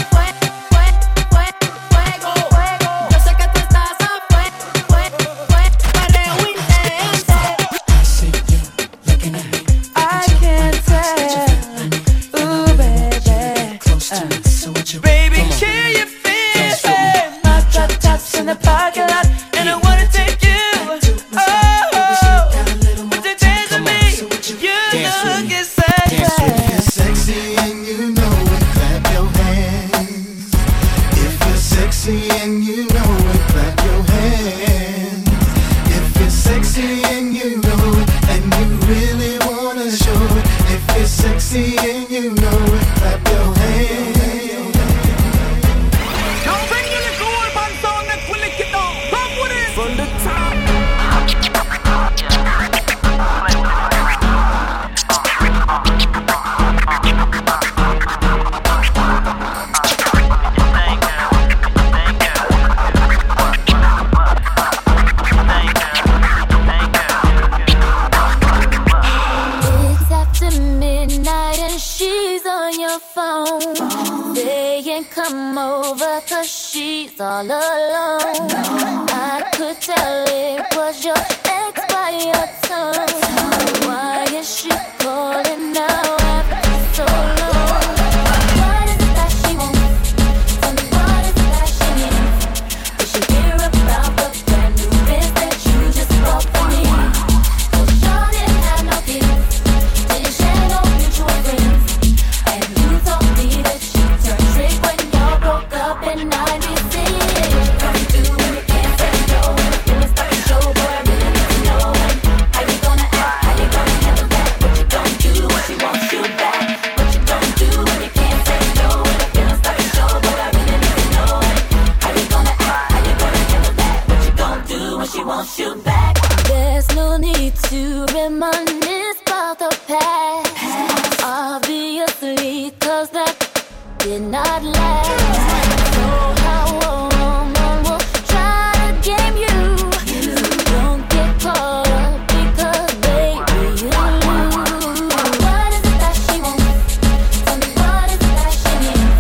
Yo sé que tú estás a fuego. Perreo intenso. I see you looking at me. I can't tell. Ooh, baby. Close to me, so what you want? Baby, can you feel it? My drop tops in the parking lot. And I wanna take you. Oh. come over, cause she's all alone. I could tell it was your ex by your tongue. Why is she calling now after so long? What is it that she wants? Tell me what is it that she needs? Did she hear about the brand new biz that you just bought for me? Cause y'all didn't have no kids, didn't share no mutual friends. And you told me that she turned trick when y'all broke up in 96. To reminisce about the past, obviously, cause that did not last. So how a woman will try to game you, don't get caught up because baby you lose. What is it that she wants? Tell me what is it that she needs?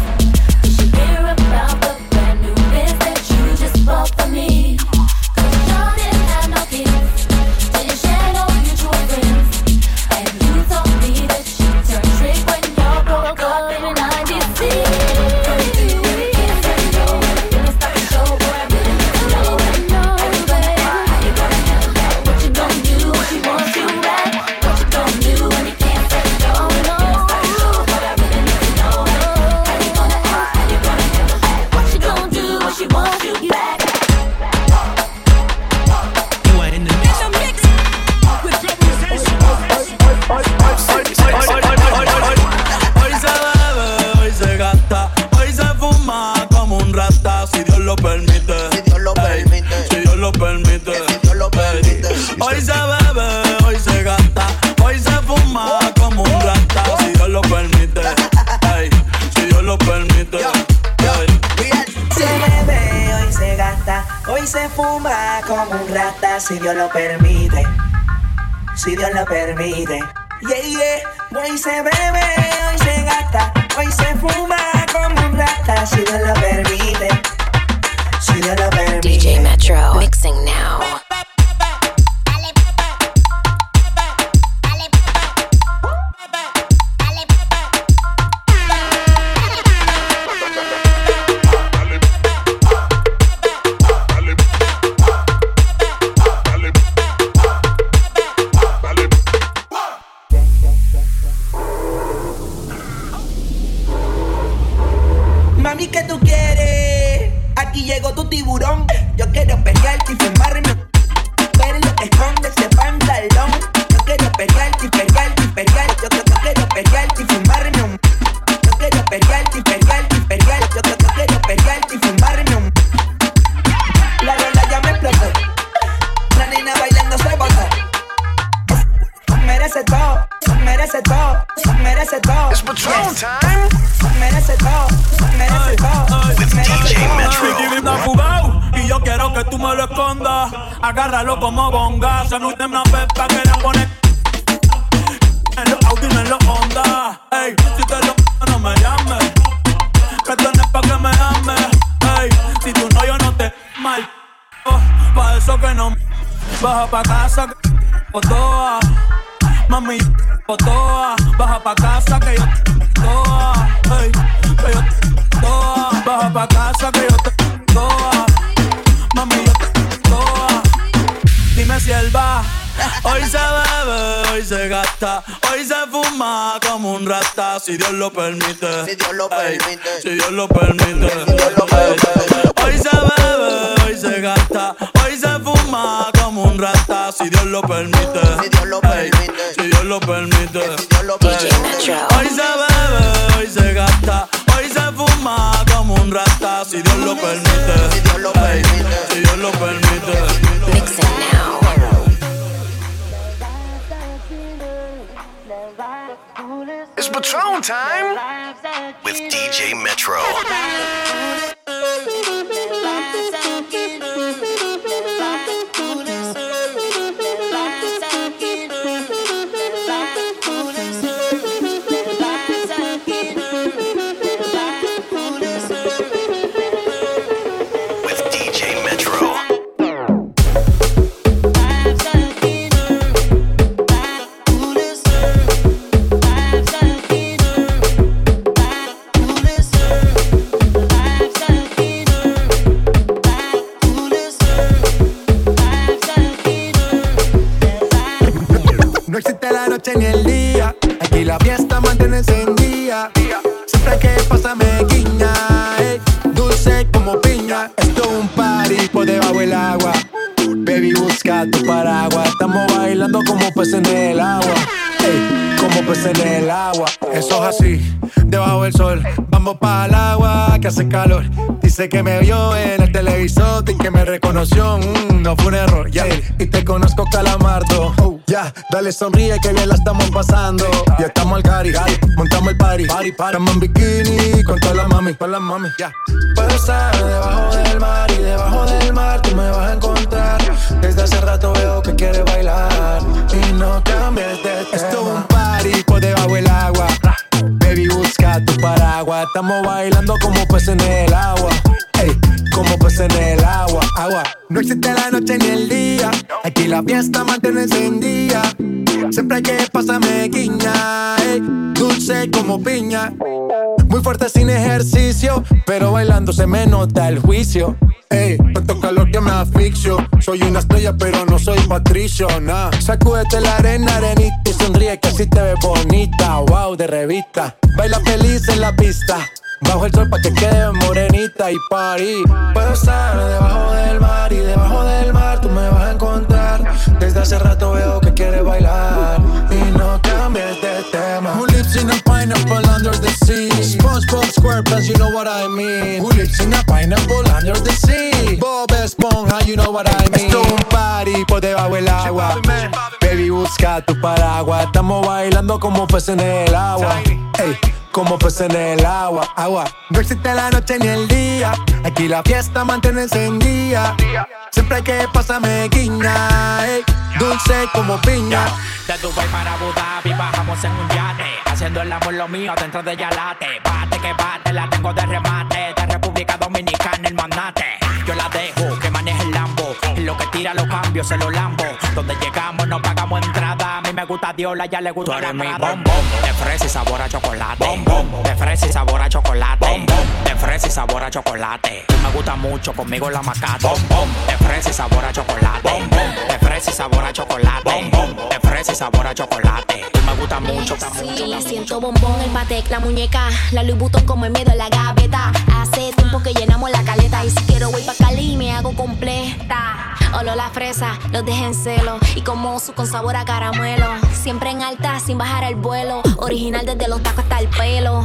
Did she hear about the brand new biz that you just bought for me? Si Dios lo permite, si Dios lo permite. Yeah, yeah. Hoy se bebe, hoy se gasta, hoy se fuma como un rata. Si Dios lo permite, si Dios lo permite. DJ Metro, mixing now. Agárralo como bonga, salúdeme una vez pa' que la pone en los Audi, en los Honda. Ey, si te lo no me llames, que tú no es pa' que me ames. Ey, si tú no, yo no te mal. Oh, pa' eso que no me baja pa' casa, que toa. Mami, toa, baja pa' casa, que yo toa. Ey, que yo toa, baja pa' casa, que yo toa. Mami, yo toa. Dime si él va. Hoy se bebe, hoy se gasta, hoy se fuma como un rata. Si Dios lo permite, si Dios lo permite, si Dios lo permite. Hoy se bebe, hoy se gasta, hoy se fuma como un rata. Si Dios lo permite, si Dios lo permite, si Dios lo permite. Hoy se bebe, hoy se gasta, hoy se fuma como un rata. Si Dios lo permite, si Dios lo permite, si Dios lo permite. Mix it now. It's Patron time with DJ Metro. noche ni el día. Aquí la fiesta mantiene encendida. Siempre que pasa me guiña, ey, dulce como piña. Esto es un party por debajo del agua. Baby, busca tu paraguas. Estamos bailando como peces en el agua, ey, como peces en el agua. Eso es así, debajo del sol. Vamos para el agua que hace calor. Dice que me vio en el televisor y que me reconoció, no fue un error, yeah. Y te conozco, calamardo, ya, yeah. Dale, sonríe que bien la estamos pasando. Ya estamos al cari, montamos el party, party, party. Estamos en bikini con todas las mami, con las mami, ya, yeah. Puedo estar debajo del mar y debajo del mar tú me vas a encontrar. Desde hace rato veo que quieres bailar y no cambies de tema. Esto es un party por debajo del agua. Baby, busca tu paraguas. Estamos bailando como peces en el agua, ey, como peces en el agua, agua. No existe la noche ni el día. Aquí la fiesta mantiene encendida. Siempre que pasa me guiña, ey, dulce como piña. Muy fuerte sin ejercicio, pero bailando se me nota el juicio. Ey, tanto calor que me asfixio. Soy una estrella pero no soy patricio, nah. Sacúdete la arena, arenita, y sonríe que así te ves bonita. Wow, de revista. Baila feliz en la pista, bajo el sol pa' que quede morenita y party. Puedo estar debajo del mar y debajo del mar tú me vas a encontrar. Desde hace rato veo que quieres bailar y no cambies de tema. Who lives in a pineapple under the sea? SpongeBob SquarePants, you know what I mean. Who lives in a pineapple under the sea? Bob Esponja, you know what I mean. Esto es un party por debajo del agua. Baby, busca tu paraguas. Estamos bailando como peces en el agua, ey, como peces en el agua, agua. No existe la noche ni el día. Aquí la fiesta mantiene encendida. Siempre que pasa me guiña, ey, dulce como piña. De Dubai para Abu Dhabi bajamos en un yate, haciendo el amor lo mío dentro de Yalate. Bate que bate, la tengo de remate, de República Dominicana el magnate. Yo la dejo que maneje el Lambo, lo que tira los cambios se lo lambo. Donde llegamos no pagamos entrada, a mí me gusta Diola, ya le gusta la mi bombón. De fresa y sabor a chocolate, bombón. De fresa y sabor a chocolate, bombón. De fresa y sabor a chocolate, tú me gusta mucho, conmigo la macate, bombón. De fresa y sabor a chocolate, bombón. De fresa y sabor a chocolate, bombón. De fresa y sabor a chocolate, tú me gusta mucho. Sí, siento bombón, el Patek, la muñeca, la Louis Vuitton como el miedo en la gaveta. Hace tiempo que llenamos la caleta y si quiero voy pa' Cali y me hago completa. Olor a fresa, los dejen celo y como su con sabor a caramelo. Siempre en alta, sin bajar el vuelo. Original desde los tacos hasta el pelo.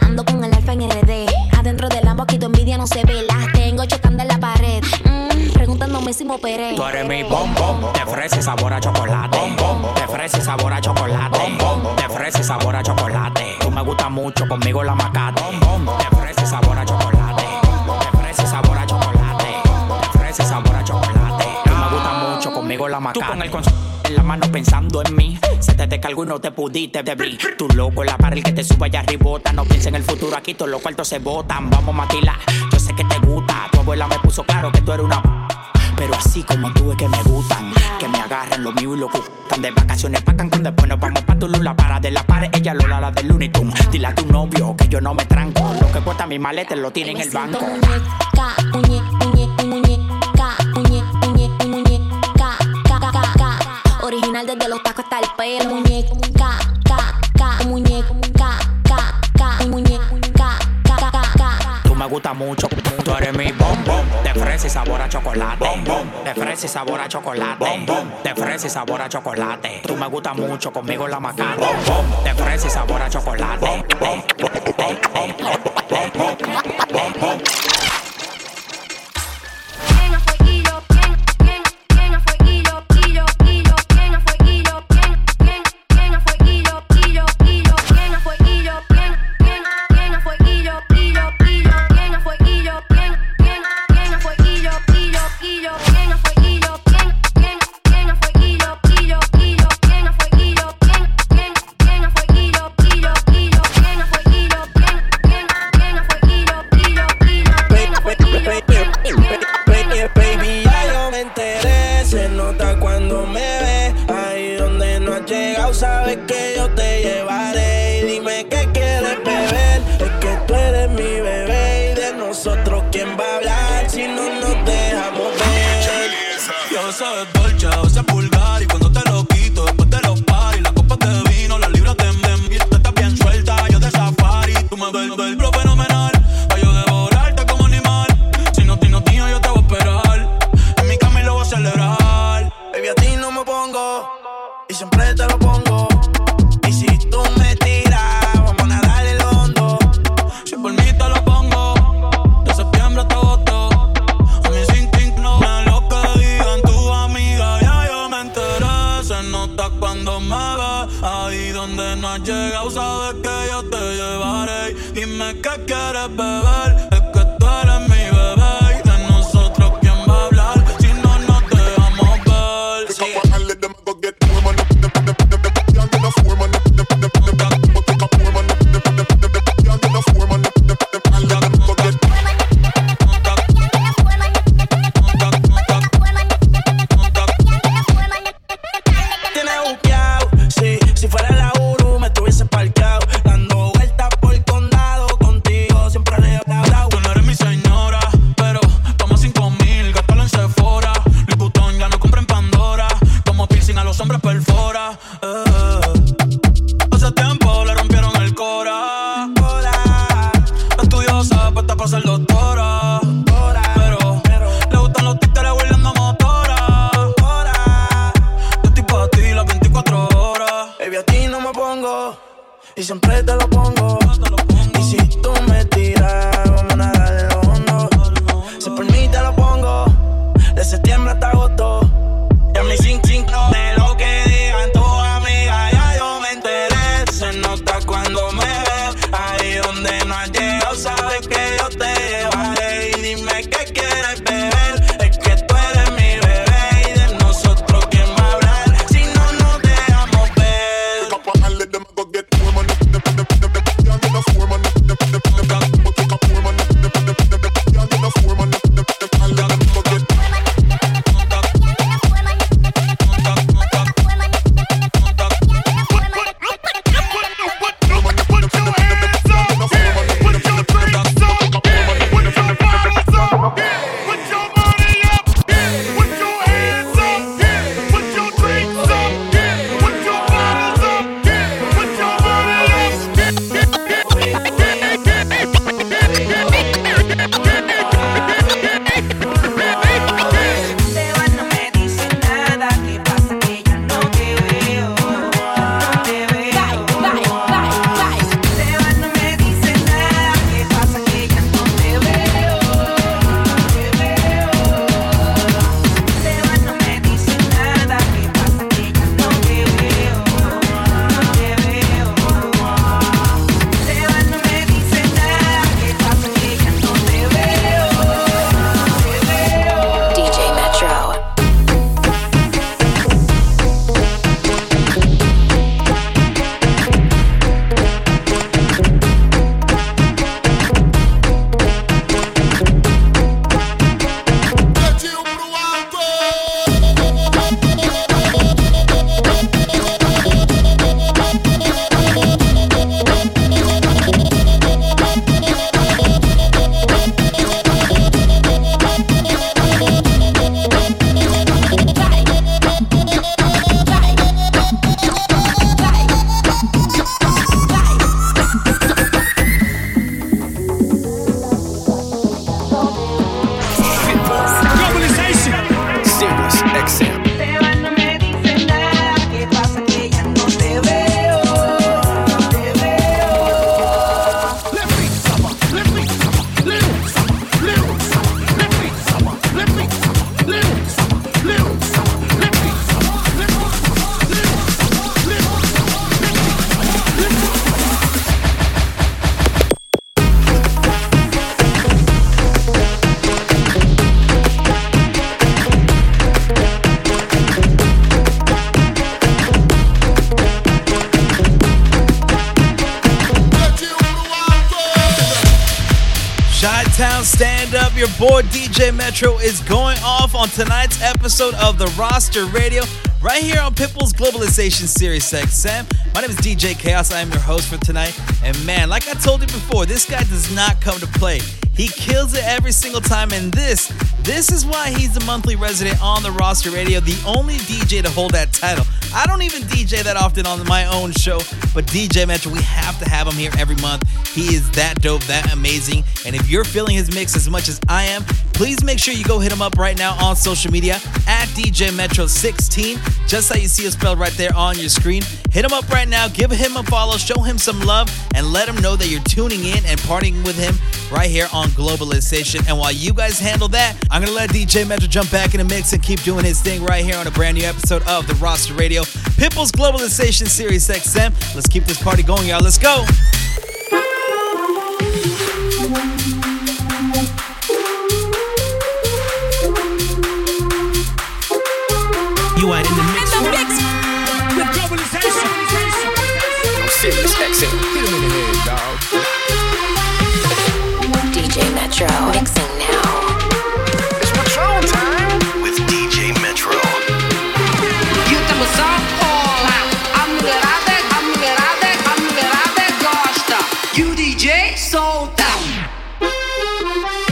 Ando con el alfa en RD. Adentro del Lambo aquí tu envidia no se ve. Las tengo chocando en la pared. Preguntándome si me operé. Tú eres mi bombón. Te ofrece sabor a chocolate. Te ofrece sabor a chocolate. Te ofrece sabor a chocolate. Tú me gusta mucho, conmigo la macate. Te ofrece sabor a chocolate. Te ofrece sabor a chocolate. Te ofrece sabor a chocolate. Conmigo la macana. Tú con el consuelo en la mano pensando en mí. Se te descargó y no te pudiste, te vi. Tú loco en la pared que te suba allá arribota. No pienses en el futuro, aquí todos los cuartos se botan. Vamos maquila, yo sé que te gusta. Tu abuela me puso claro que tú eres una... Pero así como tú es que me gustan, que me agarran lo mío y lo gustan. De vacaciones pacan con después nos vamos pa' tu lula. Para de la pared, ella Lola, la del Looney Tunes. Dile a tu novio que yo no me tranco. Lo que cuesta mi maleta lo tiene en el banco. Original desde los tacos hasta el pelo. Muñeca, ca, ca, muñeca, ca, ca, muñeca, ca, ca, ca. Tú me gusta mucho, tú eres mi bombón. De fresa y sabor a chocolate. De fresa y sabor a chocolate. De fresa y sabor a chocolate. Tú me gusta mucho, conmigo la macate. De fresa y sabor a chocolate. Yo soy Dolce, o sea, vulgar. Y cuando te lo quito, después te lo pari, la copa te vi. siempre te lo pongo. Y si tú me tiras, vamos a nadar el hondo. Si por mí te lo pongo, de septiembre hasta agosto. A mí sin think no me lo que digan tu amiga. Ya yo me enteré, se nota cuando me ve. Ahí donde no has llegado, sabes que yo te llevaré. Dime qué quieres beber, es que tú eres mi bebé. Boy, DJ Metro is going off on tonight's episode of The Roster Radio right here on Pitbull's Globalization Sirius XM. My name is DJ Chaos. I am your host for tonight. And man, like I told you before, this guy does not come to play. He kills it every single time. And this is why he's the monthly resident on The Roster Radio, the only DJ to hold that title. I don't even DJ that often on my own show, but DJ Metro, we have to have him here every month. He is that dope, that amazing, and if you're feeling his mix as much as I am, please make sure you go hit him up right now on social media at DJ Metro 16, just how you see it spelled right there on your screen. Hit him up right now, give him a follow, show him some love, and let him know that you're tuning in and partying with him right here on Globalization. And while you guys handle that, I'm going to let DJ Metro jump back in the mix and keep doing his thing right here on a brand new episode of The Roster Radio, Pitbull's Globalization, Sirius XM. Let's keep this party going, y'all. Let's go. You are in the mix. In the mix. The globalization. I'm serious. Exit. Get him in the head, dog. DJ Metro. Mixing now. It's Patron time with DJ Metro. You the massage all out. I'm grave, I'm grave, gosta. You DJ, sold out. Gosta.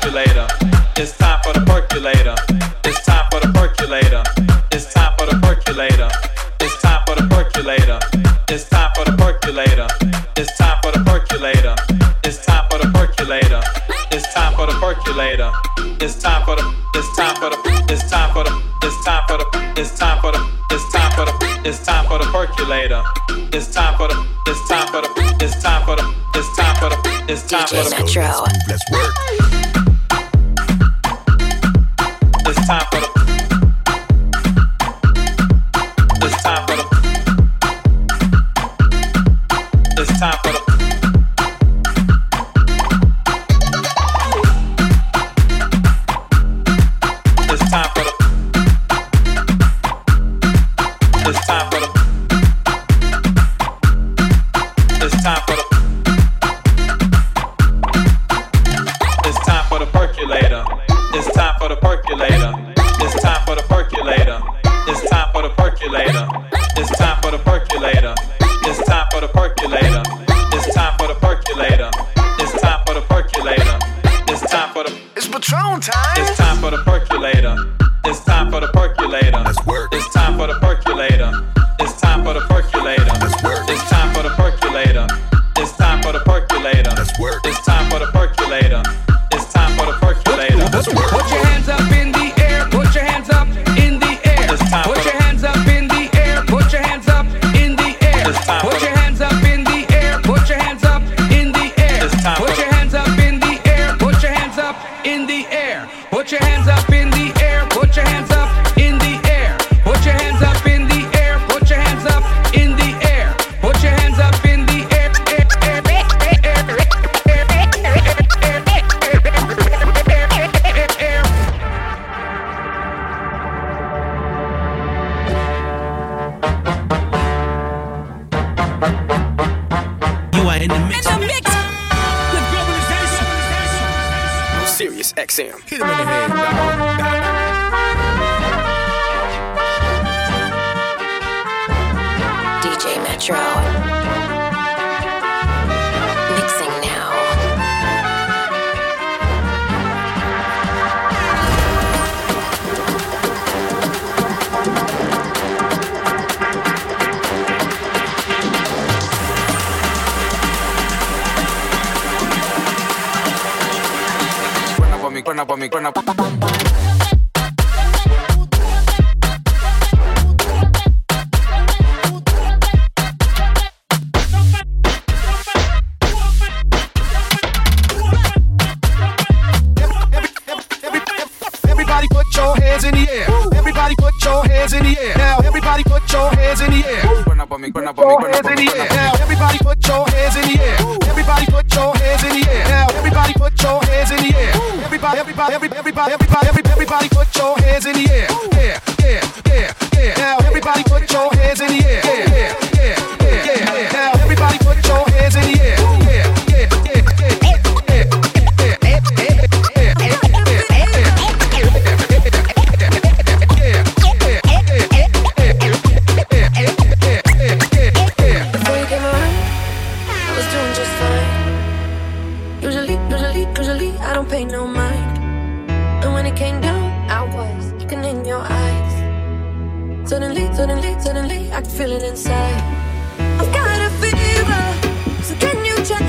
percolator. It's time for the percolator. It's time for the percolator. It's time for the percolator. It's time for the percolator. It's time for the percolator. It's time for the percolator. It's time for the percolator. It's time for the percolator. It's time for the. It's time for the. It's time for the. It's time for the. It's time for the. It's time for the. It's time for the percolator. It's time for the. It's time for the. It's time for the. It's time for the. It's time for the. Metro. Let's work. It's time for the. It's time for the. It's time for the. It's time for the. It's time for the. It's time for the. It's time for the percolator. It's time for the percolator. It's time for the percolator. It's time for the percolator. It's time for the percolator. It's time for the percolator. It's time for the percolator. It's time for the percolator. It's time for the. It's Patron time. It's time for the percolator. It's time for the percolator. Let's work. It's time for the percolator. It's time for the percolator. Let's work. It's time for the percolator. It's time for the percolator. Let's work. It's time for the percolator. It's time for the percolator. Let's work. Put your hands up in the air. Put your hands up in the air. Put your hands up in the air. Put your hands up in the air. Put your hands up in the air. Put your hands up in the air. Put your hands up in the air. Put your hands up in the air. Put your hands up in the air. Put your hands up in the air. Put your hands up in the air. Put your hands up in the air. Put your hands up in the air. You are in the mix. In the mix with globalization. Sirius XM. Hit him in the head. DJ Metro. Mixing now. Run up on me. Everybody put your hands in the air. Yeah. Now everybody put your hands in the air. Yeah. Now everybody put your hands in the air. I've got a fever, so can you check?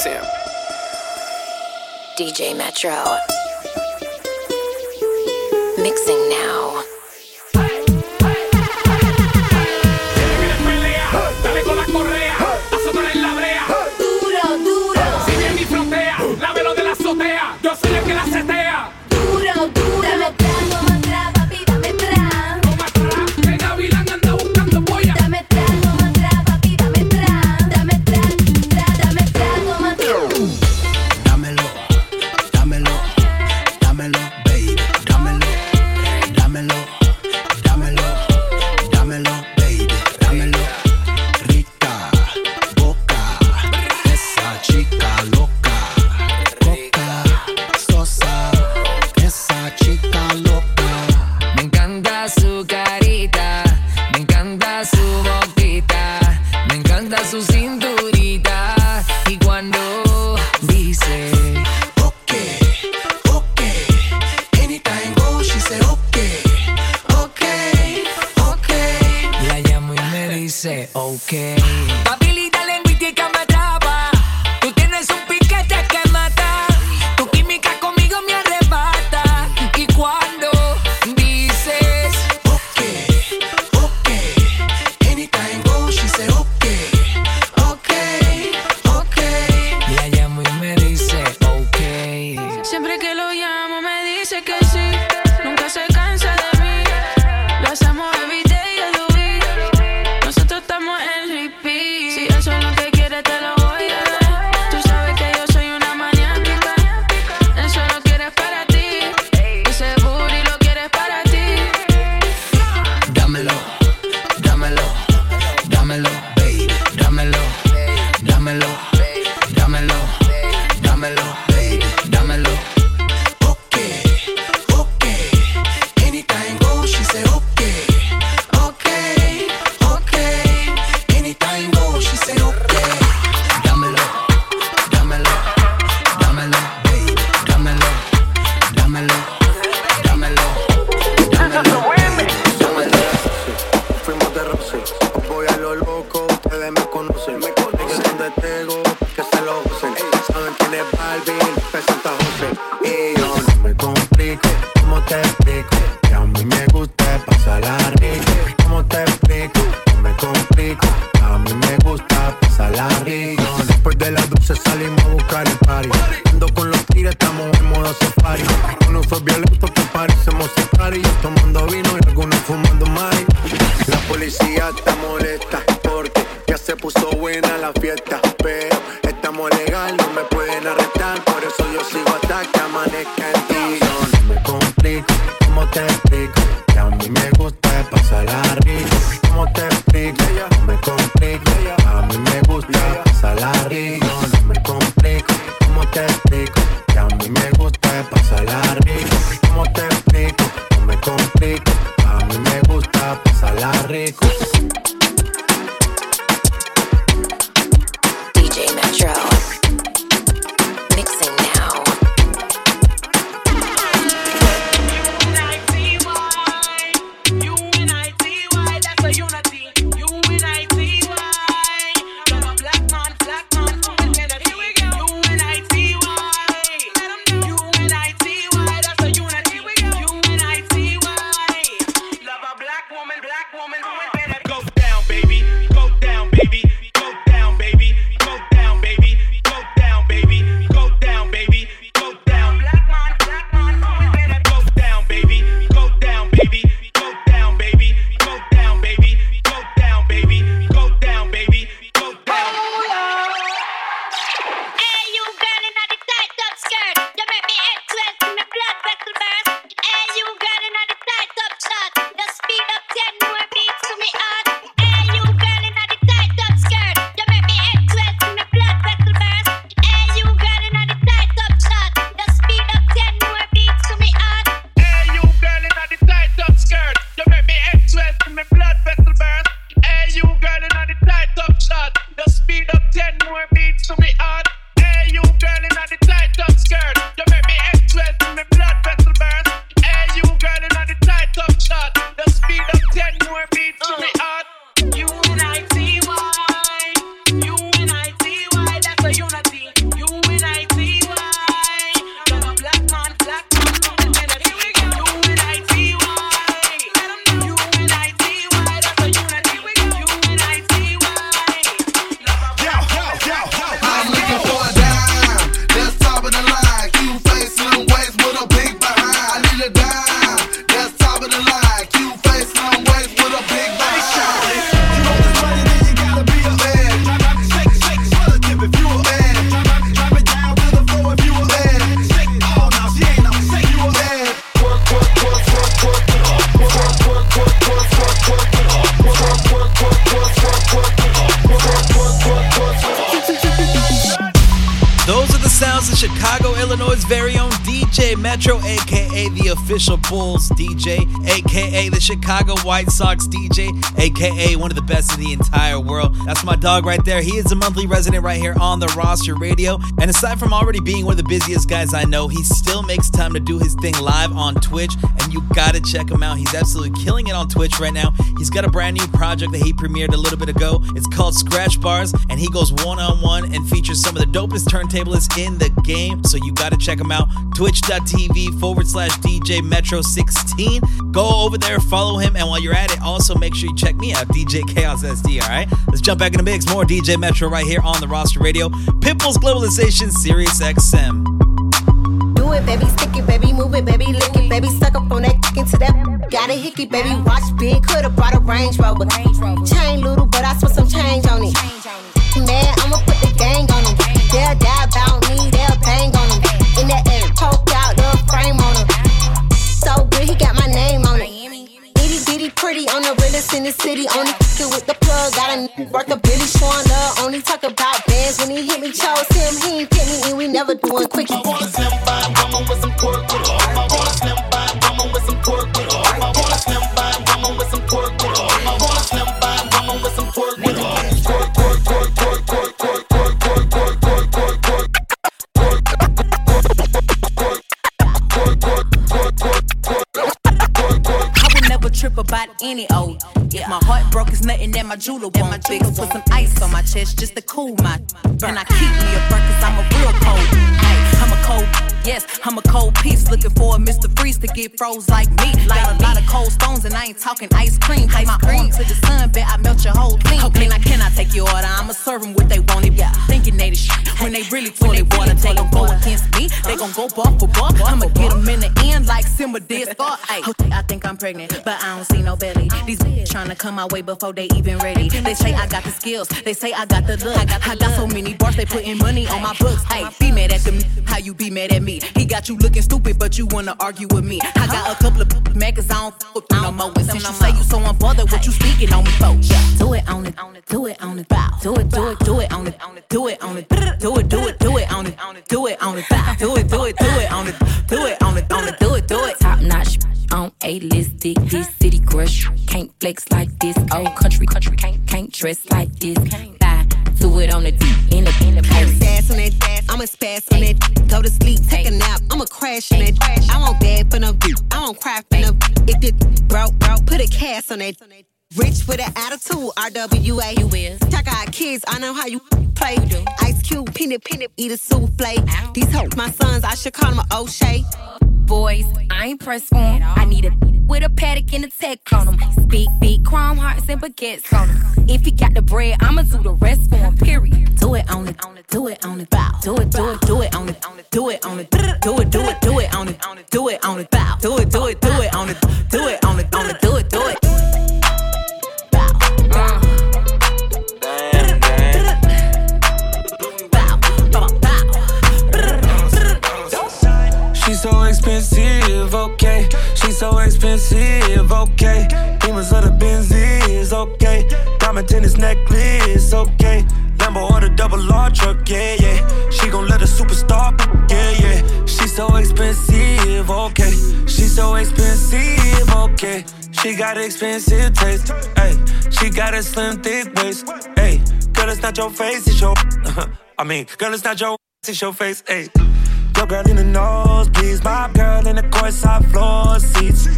XM. DJ Metro. Mixing now. Illinois' very own DJ Metro, a.k.a. the official Bulls DJ, a.k.a. the Chicago White Sox DJ, a.k.a. one of the best in the entire world. That's my dog right there. He is a monthly resident right here on The Roster Radio. And aside from already being one of the busiest guys I know, he still makes time to do his thing live on Twitch, and you gotta check him out. He's absolutely killing it on Twitch right now. He's got a brand new project that he premiered a little bit ago. It's called Scratch Bars, and he goes one-on-one and features some of the dopest turntablists in the game, so you gotta check him out. Twitch.tv/DJ Metro 16. Go over there, follow him, and while you're at it, also make sure you check me out, DJ Chaos SD, alright? Let's jump back in the mix. More DJ Metro right here on The Roster Radio. Pitbull's Globalization, Sirius XM. Do it, baby, stick it, baby, move it, baby, lick it, baby, suck up on that dick into that. Got a hickey, baby, watch big, coulda brought a Range Rover. Chain little, but I spent some change on it. Man, I'ma put the gang on them. They'll die about me, they'll bang on them. In the air, poked out, little frame on them. So good, he got my name on it. Itty bitty pretty, on the realest in the city. Only f***ing with the plug, got a worth a Billy showing love. Only talk about bands when he hit me, chose him. He ain't get me, and we never doing quickie. I want a slim fine woman with some pork. I want a slim fine woman with some pork. I want a slim fine woman with some pork. I want a slim fine woman with some pork. About any old. If my heart broke, it's nothing that my jeweler won't fix. Put some ice on my chest just to cool my burn. And I keep me a burn cause I'm a real cold. I'm a cold, yes, I'm a cold piece. Looking for a Mr. Freeze to get froze like me. Got a lot of cold stones and I ain't talking ice cream. Take my arm to the sun, bet I melt your whole thing. Okay, now can I take your order? I'ma serve them what they wanted. Yeah. Thinking they the shit when they really toilet water. They gon' go against me, they gon' go bar for bar. I'ma get them in the end like Simba did Scar. I think I'm pregnant, but I don't see no belly. These bitches tryna come my way before they even ready. They say I got the skills, they say I got the look. I got so many bars, they putting money on my books. Hey, be mad at them, how you be mad at me? He got you looking stupid, but you wanna argue with me. I got a couple of maggots, I don't fuck with you no more. And since you say you so unbothered, what you speaking on me for? Do it on it, bow. Do it on it, do it on it, do it on it, do it on it, bow. Do it on it, do it on it, do it. Top notch. On A-list dick, this city crush. Can't flex like this. Old country can't dress like this. Bye, do it on the deep in the pass on that, I'ma spaz on that. Go to sleep, take a nap, I'ma crash on that. I won't bad for no deep, I won't cry for no. If it broke, put a cast on that. Rich with an attitude, RWA. You is. Check out kids, I know how you play. You do. Ice Cube, peanut, eat a souffle. These hoes, my sons, I should call them an O'Shea. Boys, I ain't pressed for them. I need a with a paddock and a tech on them. Big, chrome hearts and baguettes on them. If he got the bread, I'ma do the rest for him, period. Do it on it, do it on it, bow. Do it on it, do it on it. Do it on it, do it on it, bow. Do it on it, do it on it, on it, do it. Okay, she's so expensive, okay. Demons of the Benzies, okay. Diamond tennis necklace, okay. Lambo or the double R truck, yeah, yeah. She gon' let a superstar, yeah, yeah. She's so expensive, okay. She's so expensive, okay. She got expensive taste, ayy. She got a slim, thick waist, ayy. Girl, it's not your face, it's your I mean, girl, it's not your it's your face, ayy. Yo girl in the nose, please. My girl in the courtside floor seats.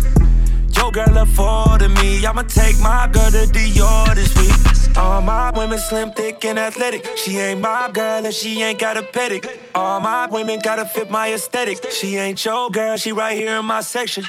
Yo girl afforded me. I'ma take my girl to Dior this week. All my women slim, thick, and athletic. She ain't my girl and she ain't got a pedic. All my women gotta fit my aesthetic. She ain't your girl, she right here in my section.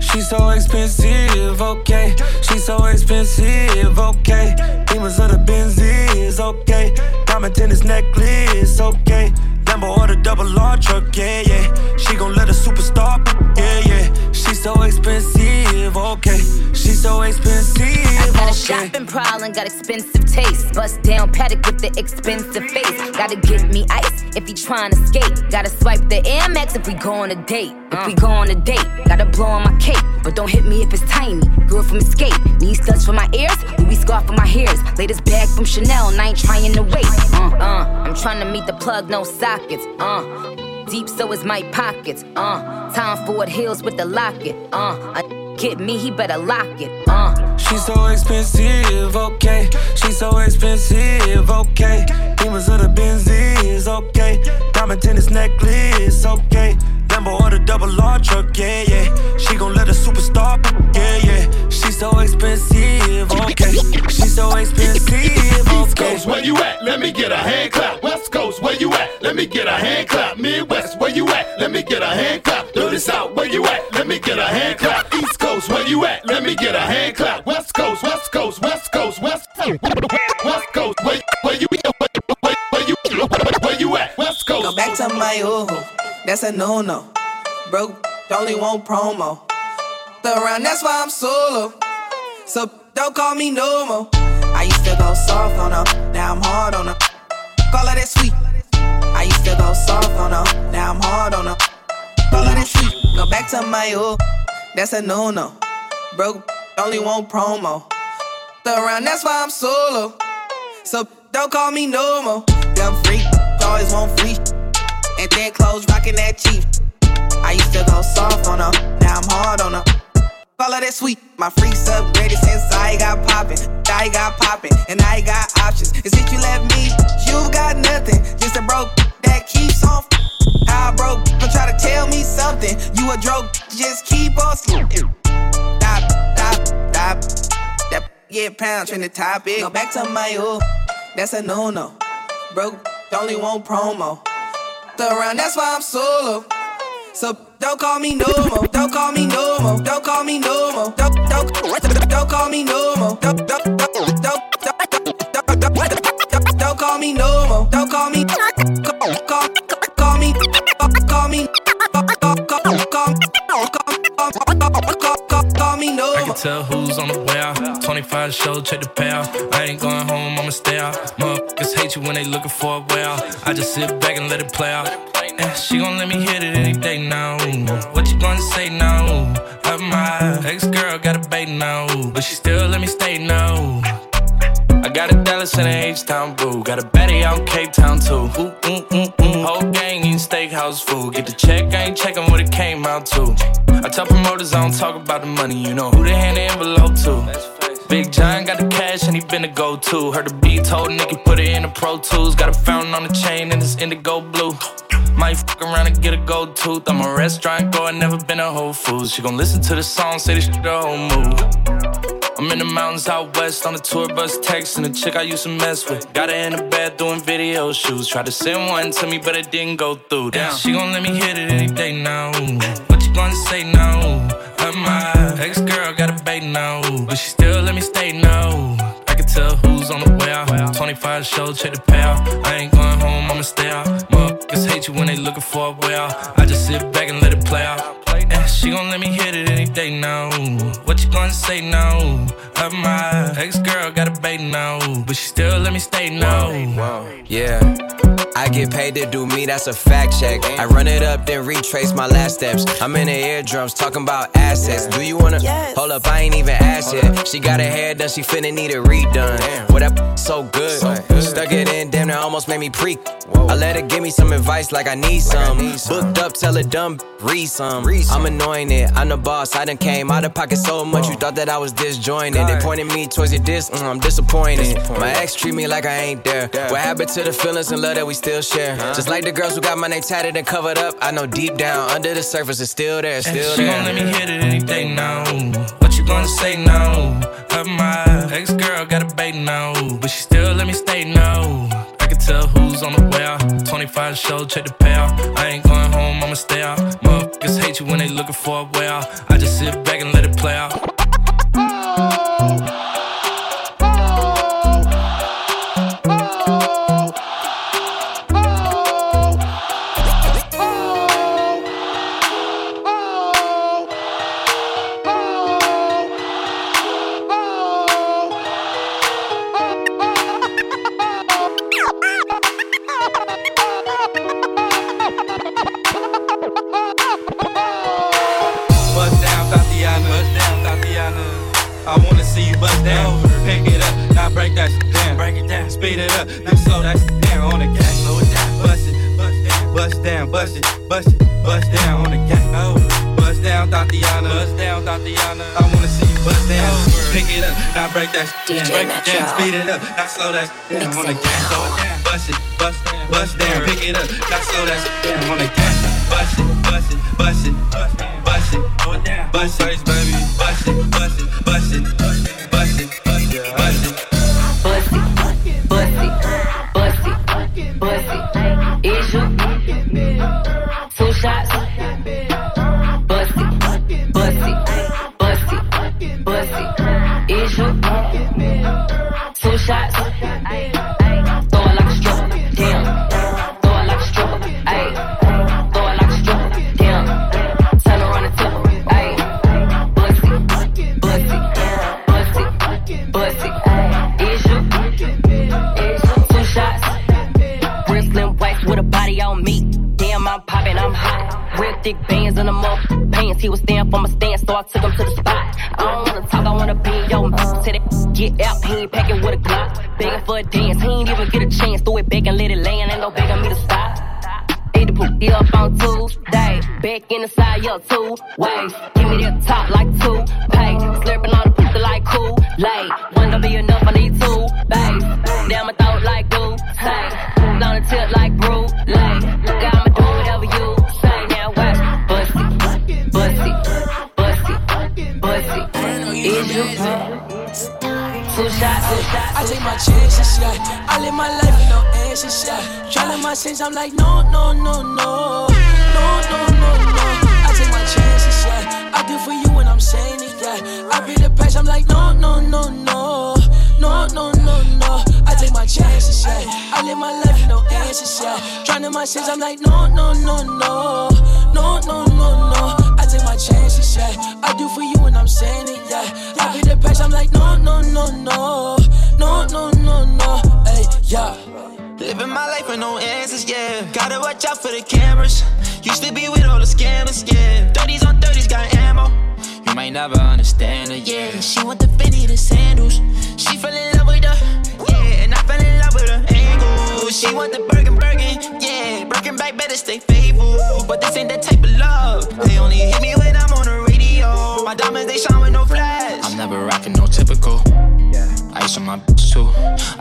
She's so expensive, okay. She's so expensive, okay. Demons of the Benzies, okay. Diamond tennis necklace, okay. Lambo or the double R truck, yeah, yeah. She gon' let a superstar, yeah, yeah. She's so expensive, okay. She's so expensive, I got a shopping problem, got expensive taste. Bust down paddock with the expensive face. Gotta get me ice if he tryna skate. Gotta swipe the Air Max if we go on a date. If we go on a date, gotta blow on my cake. But don't hit me if it's tiny, girl from Escape. Need studs for my ears, Louis scarf for my hairs. Latest bag from Chanel and I ain't trying to wait. I'm trying to meet the plug, no side. It's deep, so is my pockets. Time for it, heels with the locket. Get me, he better lock it. She's so expensive, okay. She's so expensive, okay. Demons of the Benzies, okay. Diamond tennis necklace, okay. Lambo or the double R truck, yeah, yeah. She gon' let a superstar, yeah, yeah. She's so expensive, okay. She's so expensive, okay. East Coast, where you at? Let me get a hand clap. West Coast, where you at? Let me get a hand clap. Midwest, where you at? Let me get a hand clap. Dirty South, where you at? Let me get a hand clap. East Coast, where you at? Let me get a hand clap. West Coast, West Coast, West Coast, West Coast, West Coast, where you at? West Coast. Go back to my ooh. That's a no-no. Broke, only want promo. Around, that's why I'm solo. So don't call me no more. I used to go soft on her, now I'm hard on her. Call her that sweet. I used to go soft on her, now I'm hard on her. Call her that sweet. Go back to my old. That's a no-no. Broke, only want promo. Around, that's why I'm solo. So don't call me no more. Dumb freak, always want free. And then clothes rockin' that cheap. I used to go soft on her, now I'm hard on her. Call her that sweet. My freaks upgraded since I got poppin'. I got poppin', and I got options. And since you left me, you got nothing. Just a broke that keeps on how I broke, don't try to tell me something. You a droke, just keep on slippin'. Stop, stop, stop. That get pound, trying to top it. Go back to my old, that's a no-no. Broke, only want promo. Around, that's why I'm solo. So don't call me no more. Don't call me no more. Don't call me no more. Don't call me no more. Don't call me no more. Don't call me. Call me. Call me. Call me no more. I can tell who's on the way out. 25 show, check the payout. I ain't going home, I'ma stay out. Motherfuckers hate you when they looking for a way out. I just sit back and let it play out. And she gon' let me hit it any day now. What you gonna say now? Love my ex-girl got a bait now, but she still let me stay now. I got a Dallas and an H-Town boo. Got a baddie out in Cape Town too. Whole gang eating steakhouse food. Get the check, I ain't checking what it came out to. I tell promoters I don't talk about the money. You know who they hand the envelope to. Big John got the cash and he been the go-to. Heard the beat, told Nicky put it in the Pro Tools. Got a fountain on the chain and it's indigo blue. Might fuck around and get a gold tooth. I'm a restaurant goer, never been a Whole Foods. She gon' listen to the song, say this shit the whole move. I'm in the mountains out west on the tour bus texting the chick I used to mess with. Got her in the bed doing video shoots. Tried to send one to me but it didn't go through. Damn, she gon' let me hit it any day now. What you gonna say now? My ex-girl got a bait now, but she still let me stay now. I can tell who's on the way out. 25 show, check the payout. I ain't going home, I'ma stay out. Motherfuckers hate you when they looking for a way out. I just sit back and let it play out. And she gon' let me hit it any day now. What you gonna say now? Love my ex-girl got a bait now, but she still let me stay now. Yeah, I get paid to do me, that's a fact check. I run it up, then retrace my last steps. I'm in the eardrums, talking about assets. Do you wanna? Yes. Hold up, I ain't even asked yet. She got her hair done, she finna need it redone. Damn. What up, so good. Stuck it in, damn, that almost made me preak. I let her give me some advice like I need some. Booked up, tell her dumb, read some. I'm annoying it, I'm the boss, I done came out of pocket so much. You thought that I was disjointed. They pointed me towards your diss, I'm disappointed. My ex treat me like I ain't there. What happened to the feelings and love that we still share? Just like the girls who got my name tatted and covered up, I know deep down, under the surface, it's still there, it's still there. She gon' let me hit it any day now. What you gonna say now? Love my ex-girl got a bait now, but she still let me stay now. I can tell who's on the way out. 25 show, check the payout. I ain't going home, I'ma stay out. Motherfuckers hate you when they looking for a way out. I just sit back and let it play out. Speed it up, now slow that down on the gas, slow it down, bust down, Bust it, bust it, bust down on the gang. Oh, bust down, Tatiana. Bust down, Tatiana. I wanna see you bust down. Oh, pick it up, not break that shit. Break it down, speed it up, not slow that shit. I wanna gang, slow it down. Bust it, bust, bust down. Pick it up, not slow that shit. I wanna gang. Bust it, bust it, bust it, bust it, bust it, bust it, bust it, baby. Bust it, bust it, bust it, bust it, bust it, bust it, bust it. He was staying for my stand, so I took him to the spot. I don't wanna talk, I wanna be yo. Said that get out, he ain't packing with a Glock. Begging for a dance, he ain't even get a chance. Threw it back and let it land, ain't no begging me to stop. Eat the pussy up on Tuesday, back in the side, yo, two ways. Give me that top like two pay. Slurping all the pussy like cool late. One don't be enough, I need two bass. Down my throat like goo, say. Down the tip like brew, late. Got my do whatever you say now. I take my chances, yeah. I live my life with no answers, yeah. Drowning my sins, I'm like, no, no, no, no. No, no, no, no. I take my chances, yeah. I do for you when I'm saying it, yeah. I be the best, I'm like, no, no, no, no. No, no, no, no. I take my chances, yeah. I live my life with no answers, yeah. Drowning my sins, I'm like, no, no, no, no. No, no, no, no. My chances, yeah. I do for you when I'm saying it, yeah. I be the patch, I'm like, no, no, no, no. No, no, no, no. Hey, yeah. Living my life with no answers, yeah. Gotta watch out for the cameras. Used to be with all the scammers, yeah. 30s on 30s got ammo. You might never understand her, yeah. She want the Fendi, the sandals. She fell in love with her, yeah. And I fell in love with her angle. She want the Birkin, yeah. Birkin back better stay faithful. But this ain't that type of love. They only hit me when I'm on the radio. My diamonds, they shine with no flash. I'm never rocking no typical. Ice on my bitch too.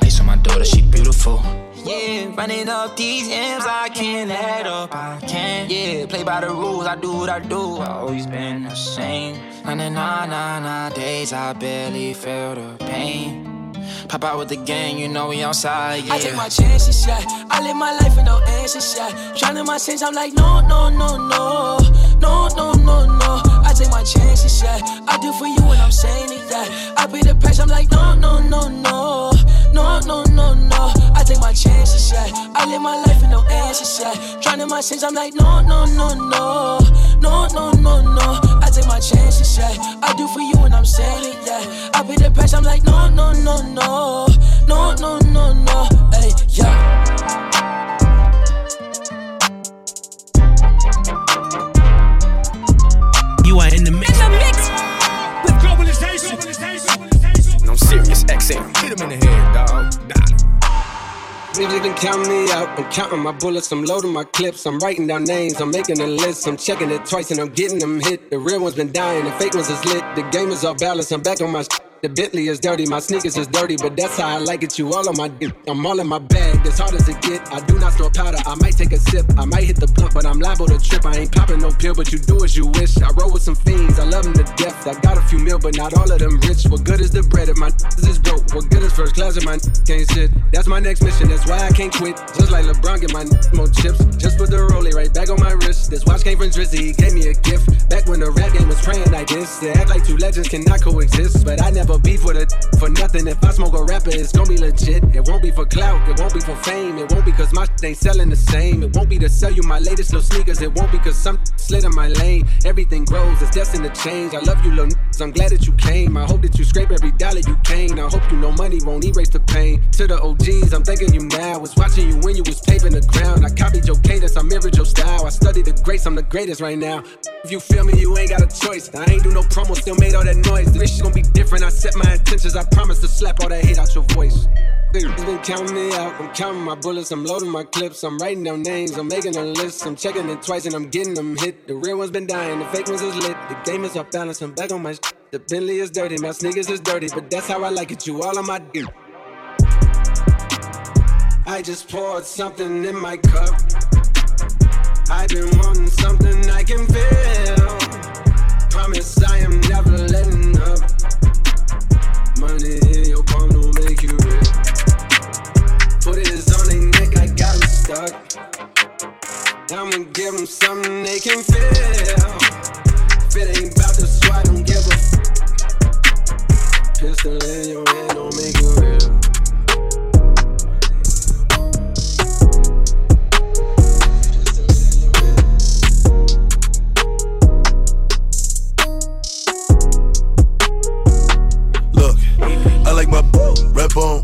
Ice on my daughter, she beautiful. Yeah, running up these M's, I can't add up, I can't. Yeah, play by the rules, I do what I do. I always been the same. 99 days, I barely feel the pain. Pop out with the gang, you know we outside, yeah. I take my chances, yeah. I live my life with no answers, yeah. Drowning my sins, I'm like, no, no, no, no. No, no, no, no. I take my chances, yeah. I do for you when I'm saying it, yeah. I be the patch, I'm like, no, no, no, no. No, no, no, no. I take my chances, yeah. I live my life with no answers, yeah. Drowning my sins, I'm like, no, no, no, no. No, no, no, no. I take my chances, yeah. I do for you when I'm saying it, yeah. I be the patch, I'm like, no, no, no, no. No, no, no, no. Hey, yeah. You are in the mix with globalization. No Sirius XM. Get him in the head, dog. Niggas can count me out. I'm counting my bullets. I'm loading my clips. I'm writing down names. I'm making a list. I'm checking it twice and I'm getting them hit. The real ones been dying. The fake ones is lit. The game is off balance. I'm back on my. The Bentley is dirty, my sneakers is dirty, but that's how I like it, you all on my dick. I'm all in my bag, as hard as it get. I do not store powder, I might take a sip. I might hit the blunt, but I'm liable to trip. I ain't popping no pill, but you do as you wish. I roll with some fiends, I love them to death. I got a few mil, but not all of them rich. What good is the bread if my is broke? What good is first class if my can't sit? That's my next mission, that's why I can't quit. Just like LeBron, get my more chips. Just put the rollie right back on my wrist. This watch came from Drizzy, he gave me a gift. Back when the rap game was praying like this. They act like two legends cannot coexist, but I never be for nothing. If I smoke a rapper, it's gon' be legit. It won't be for clout, it won't be for fame. It won't be cause my ain't selling the same. It won't be to sell you my latest little sneakers. It won't be cause some slid in my lane. Everything grows, it's destined to change. I love you little I'm glad that you came. I hope that you scrape every dollar you came. I hope you know money won't erase the pain. To the OGs, I'm thanking you now. I was watching you when you was paving the ground. I copied your cadence, I mirrored your style. I studied the greats, I'm the greatest right now. If you feel me, you ain't got a choice. I ain't do no promo, still made all that noise. This shit gon' be different, I set my intentions. I promise to slap all that hate out your voice. Niggas been counting me out, I'm counting my bullets, I'm loading my clips, I'm writing down names, I'm making a list, I'm checking it twice and I'm getting them hit. The real ones been dying, the fake ones is lit, the game is off balance, I'm back on my shit. The Bentley is dirty, my sneakers is dirty, but that's how I like it, you all on my dick. I just poured something in my cup, I've been wanting something I can feel, promise I am never letting up, money in your palm don't make you real. Put his on their neck, I got them stuck. I'ma give them something they can feel. If it ain't about to swat, don't give a fuck. Pistol in your hand, don't make it real. Look, I like my red bone,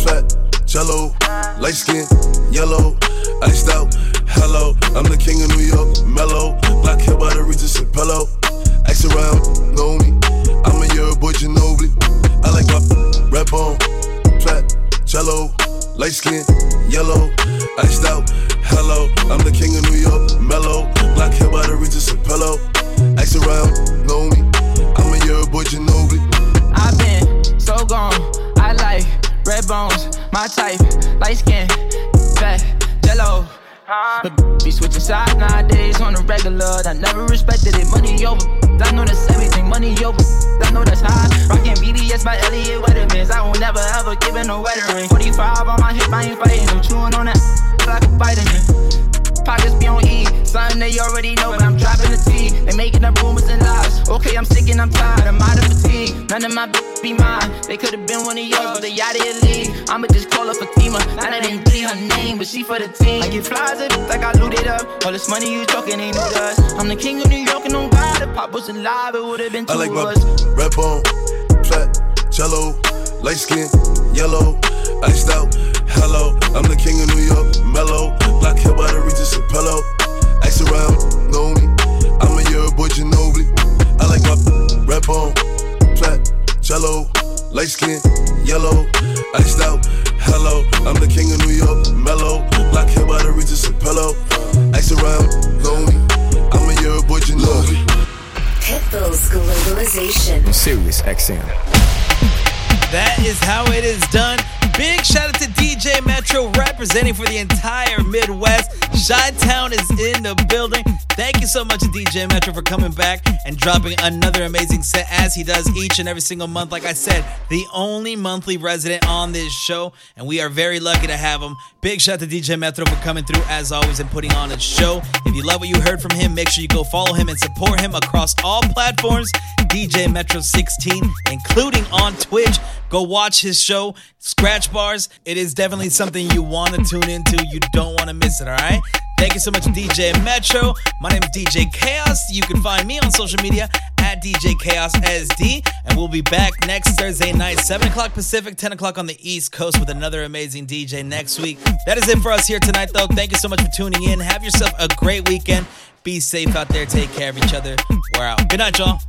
flat. Jello, light skin, yellow, iced out, hello. I'm the king of New York, mellow. Black hair by the Regis and Pello. Axe around, know me. I'm a year boy, Ginobili. I like my red bone, flat, jello, light skin, yellow, iced out, hello. I'm the king of New York, mellow. Black hair by the Regis and Pello. Axe around, know me. I'm a year boy, Ginobili. I've been so gone, I like. Red bones, my type, light skin, fat, jello. But be switching sides nowadays on the regular. I never respected it, money over. I know that's everything, money over. I know that's high. Rockin' BDS by Elliot Weathermans. I will never ever give in no weathering. 45 on my hip, I ain't fighting. I'm chewing on that like a vitamin. Pockets be on E, something they already know. But I'm dropping the T, they making up rumors and lies. Okay, I'm sick and I'm tired, I'm out of fatigue. None of my be mine, they could've been one of yours, but they out of your league. I'ma just call her Fatima, now that ain't really her name, but she for the team. I get flies up, like I looted up, all this money you talking ain't no dust. I'm the king of New York and don't God, if Pop was alive, it would've been two of us. I like my red bone, flat, jello, light skin, yellow, iced out, hello. I'm the king of New York, mellow, black hair by the Regis and Pello. Ice around, know me, I'm a year boy, Ginobili. I like my red bone, flat, jello, light skin, yellow, iced out, hello. I'm the king of New York, mellow, black hair by the Regis and Pello. Ice around, lonely, I'm a year boy, Ginobili. Pitbull's Globalization. Sirius XM. That is how it is done. Big shout out to DJ Metro representing for the entire Midwest. Chi-Town is in the building. Thank you so much to DJ Metro for coming back and dropping another amazing set as he does each and every single month. Like I said, the only monthly resident on this show, and we are very lucky to have him. Big shout out to DJ Metro for coming through as always and putting on a show. If you love what you heard from him, make sure you go follow him and support him across all platforms. DJ Metro 16, including on Twitch. Go watch his show, Scratch Bars. It is definitely something you want to tune into. You don't want to miss it, all right? Thank you so much, DJ Metro. My name is DJ Chaos. You can find me on social media at DJ Chaos SD. And we'll be back next Thursday night, 7 o'clock Pacific, 10 o'clock on the East Coast with another amazing DJ next week. That is it for us here tonight, though. Thank you so much for tuning in. Have yourself a great weekend. Be safe out there. Take care of each other. We're out. Good night, y'all.